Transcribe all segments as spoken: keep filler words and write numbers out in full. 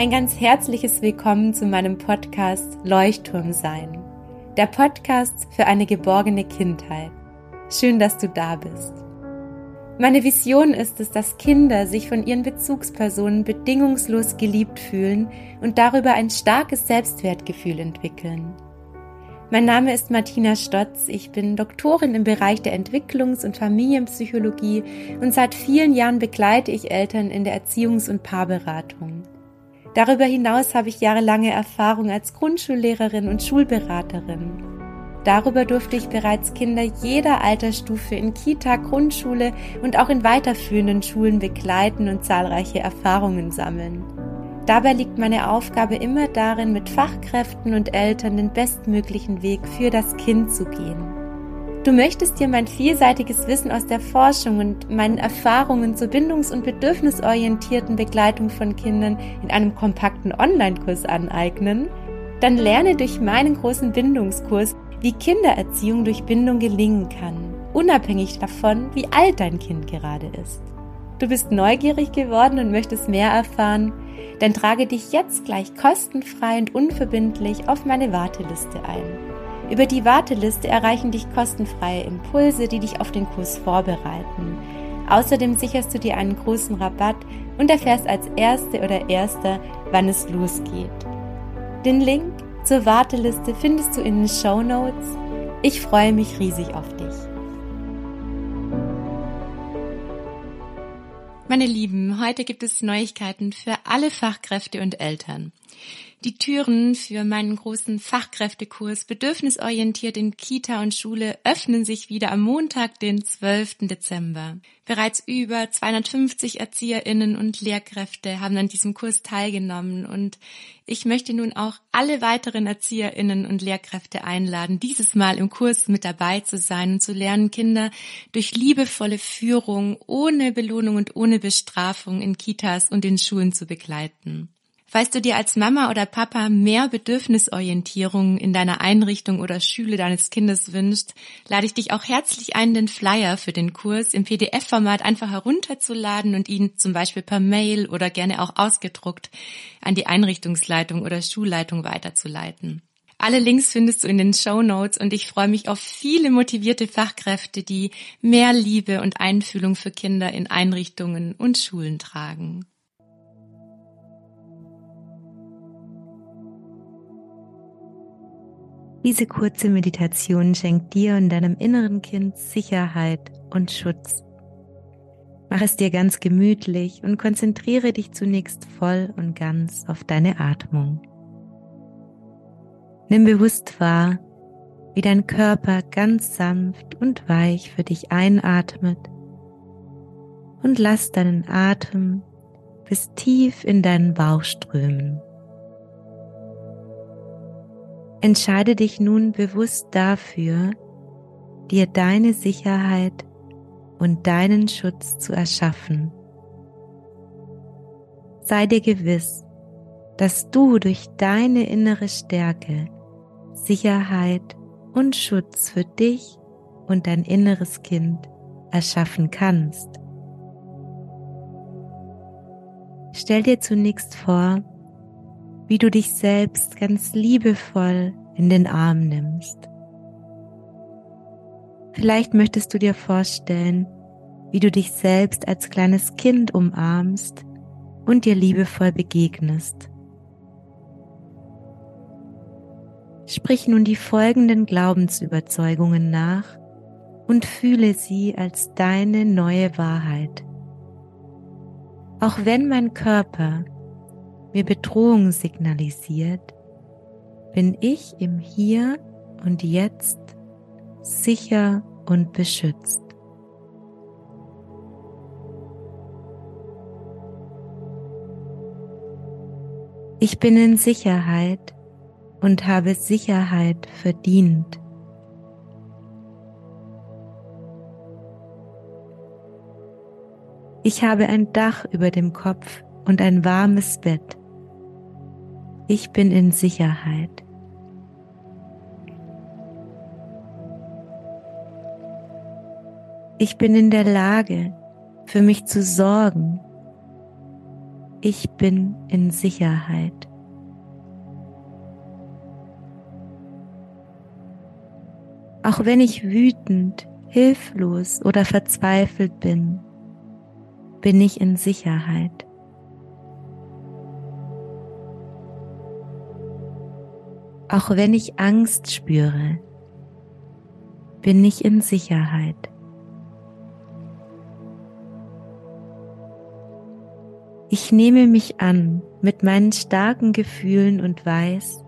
ein ganz herzliches Willkommen zu meinem Podcast Leuchtturm sein, der Podcast für eine geborgene Kindheit. Schön, dass du da bist. Meine Vision ist es, dass Kinder sich von ihren Bezugspersonen bedingungslos geliebt fühlen und darüber ein starkes Selbstwertgefühl entwickeln. Mein Name ist Martina Stotz, ich bin Doktorin im Bereich der Entwicklungs- und Familienpsychologie und seit vielen Jahren begleite ich Eltern in der Erziehungs- und Paarberatung. Darüber hinaus habe ich jahrelange Erfahrung als Grundschullehrerin und Schulberaterin. Darüber durfte ich bereits Kinder jeder Altersstufe in Kita, Grundschule und auch in weiterführenden Schulen begleiten und zahlreiche Erfahrungen sammeln. Dabei liegt meine Aufgabe immer darin, mit Fachkräften und Eltern den bestmöglichen Weg für das Kind zu gehen. Du möchtest dir mein vielseitiges Wissen aus der Forschung und meinen Erfahrungen zur bindungs- und bedürfnisorientierten Begleitung von Kindern in einem kompakten Online-Kurs aneignen? Dann lerne durch meinen großen Bindungskurs, wie Kindererziehung durch Bindung gelingen kann, unabhängig davon, wie alt dein Kind gerade ist. Du bist neugierig geworden und möchtest mehr erfahren? Dann trage dich jetzt gleich kostenfrei und unverbindlich auf meine Warteliste ein. Über die Warteliste erreichen dich kostenfreie Impulse, die dich auf den Kurs vorbereiten. Außerdem sicherst du dir einen großen Rabatt und erfährst als Erste oder Erster, wann es losgeht. Den Link zur Warteliste findest du in den Shownotes. Ich freue mich riesig auf dich. Meine Lieben, heute gibt es Neuigkeiten für alle Fachkräfte und Eltern. Die Türen für meinen großen Fachkräftekurs bedürfnisorientiert in Kita und Schule öffnen sich wieder am Montag, den zwölften Dezember. Bereits über zweihundertfünfzig ErzieherInnen und Lehrkräfte haben an diesem Kurs teilgenommen und ich möchte nun auch alle weiteren ErzieherInnen und Lehrkräfte einladen, dieses Mal im Kurs mit dabei zu sein und zu lernen, Kinder durch liebevolle Führung, ohne Belohnung und ohne Bestrafung in Kitas und in Schulen zu begleiten. Falls du dir als Mama oder Papa mehr Bedürfnisorientierung in deiner Einrichtung oder Schule deines Kindes wünschst, lade ich dich auch herzlich ein, den Flyer für den Kurs im P D F-Format einfach herunterzuladen und ihn zum Beispiel per Mail oder gerne auch ausgedruckt an die Einrichtungsleitung oder Schulleitung weiterzuleiten. Alle Links findest du in den Shownotes und ich freue mich auf viele motivierte Fachkräfte, die mehr Liebe und Einfühlung für Kinder in Einrichtungen und Schulen tragen. Diese kurze Meditation schenkt dir und deinem inneren Kind Sicherheit und Schutz. Mach es dir ganz gemütlich und konzentriere dich zunächst voll und ganz auf deine Atmung. Nimm bewusst wahr, wie dein Körper ganz sanft und weich für dich einatmet und lass deinen Atem bis tief in deinen Bauch strömen. Entscheide dich nun bewusst dafür, dir deine Sicherheit und deinen Schutz zu erschaffen. Sei dir gewiss, dass du durch deine innere Stärke Sicherheit und Schutz für dich und dein inneres Kind erschaffen kannst. Stell dir zunächst vor, wie du dich selbst ganz liebevoll in den Arm nimmst. Vielleicht möchtest du dir vorstellen, wie du dich selbst als kleines Kind umarmst und dir liebevoll begegnest. Sprich nun die folgenden Glaubensüberzeugungen nach und fühle sie als deine neue Wahrheit. Auch wenn mein Körper mir Bedrohung signalisiert, bin ich im Hier und Jetzt sicher und beschützt. Ich bin in Sicherheit und habe Sicherheit verdient. Ich habe ein Dach über dem Kopf und ein warmes Bett. Ich bin in Sicherheit. Ich bin in der Lage, für mich zu sorgen. Ich bin in Sicherheit. Auch wenn ich wütend, hilflos oder verzweifelt bin, bin ich in Sicherheit. Auch wenn ich Angst spüre, bin ich in Sicherheit. Ich nehme mich an mit meinen starken Gefühlen und weiß,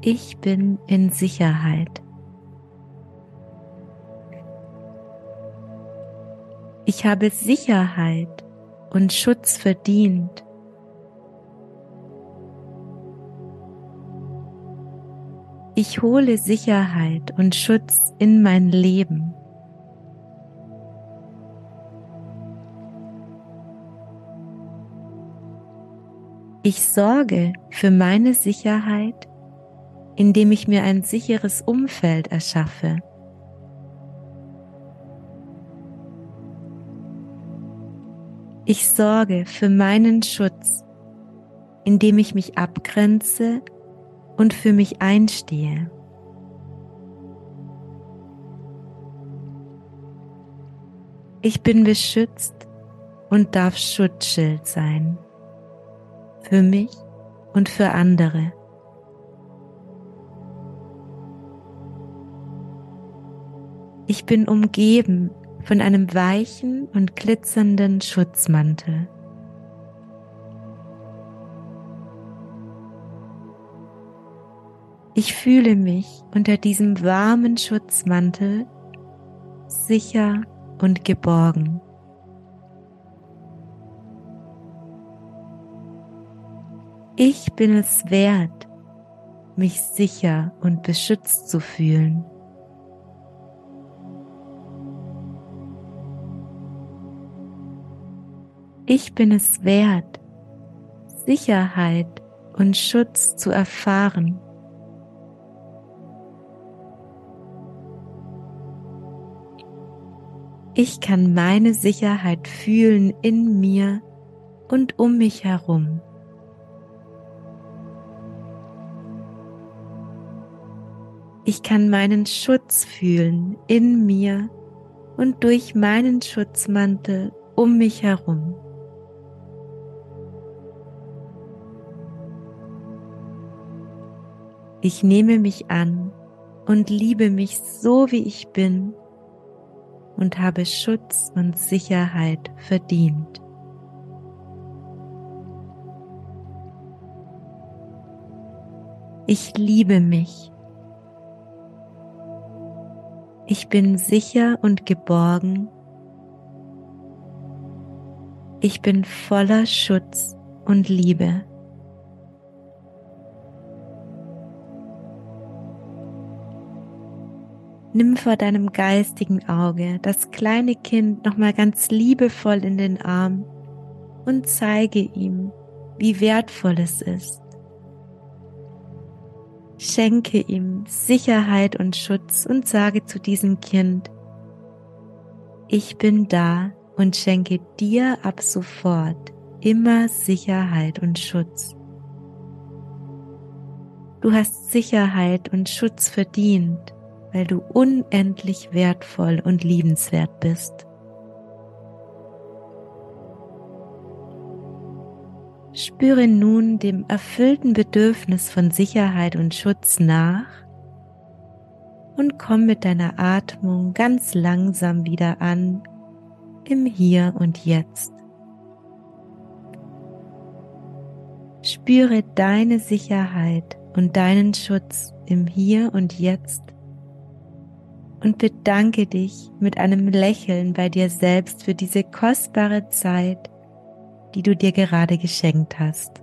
ich bin in Sicherheit. Ich habe Sicherheit und Schutz verdient. Ich hole Sicherheit und Schutz in mein Leben. Ich sorge für meine Sicherheit, indem ich mir ein sicheres Umfeld erschaffe. Ich sorge für meinen Schutz, indem ich mich abgrenze und für mich einstehe. Ich bin beschützt und darf Schutzschild sein, für mich und für andere. Ich bin umgeben von einem weichen und glitzernden Schutzmantel. Ich fühle mich unter diesem warmen Schutzmantel sicher und geborgen. Ich bin es wert, mich sicher und beschützt zu fühlen. Ich bin es wert, Sicherheit und Schutz zu erfahren. Ich kann meine Sicherheit fühlen in mir und um mich herum. Ich kann meinen Schutz fühlen in mir und durch meinen Schutzmantel um mich herum. Ich nehme mich an und liebe mich so, wie ich bin und habe Schutz und Sicherheit verdient. Ich liebe mich. Ich bin sicher und geborgen. Ich bin voller Schutz und Liebe. Nimm vor deinem geistigen Auge das kleine Kind nochmal ganz liebevoll in den Arm und zeige ihm, wie wertvoll es ist. Schenke ihm Sicherheit und Schutz und sage zu diesem Kind: Ich bin da und schenke dir ab sofort immer Sicherheit und Schutz. Du hast Sicherheit und Schutz verdient, weil du unendlich wertvoll und liebenswert bist. Spüre nun dem erfüllten Bedürfnis von Sicherheit und Schutz nach und komm mit deiner Atmung ganz langsam wieder an im Hier und Jetzt. Spüre deine Sicherheit und deinen Schutz im Hier und Jetzt und bedanke dich mit einem Lächeln bei dir selbst für diese kostbare Zeit, die du dir gerade geschenkt hast.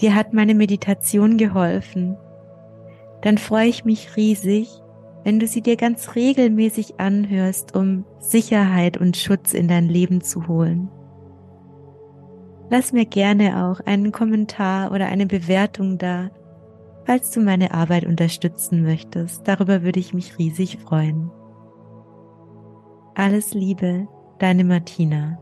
Dir hat meine Meditation geholfen. Dann freue ich mich riesig, wenn du sie dir ganz regelmäßig anhörst, um Sicherheit und Schutz in dein Leben zu holen. Lass mir gerne auch einen Kommentar oder eine Bewertung da Falls du meine Arbeit unterstützen möchtest, darüber würde ich mich riesig freuen. Alles Liebe, deine Martina.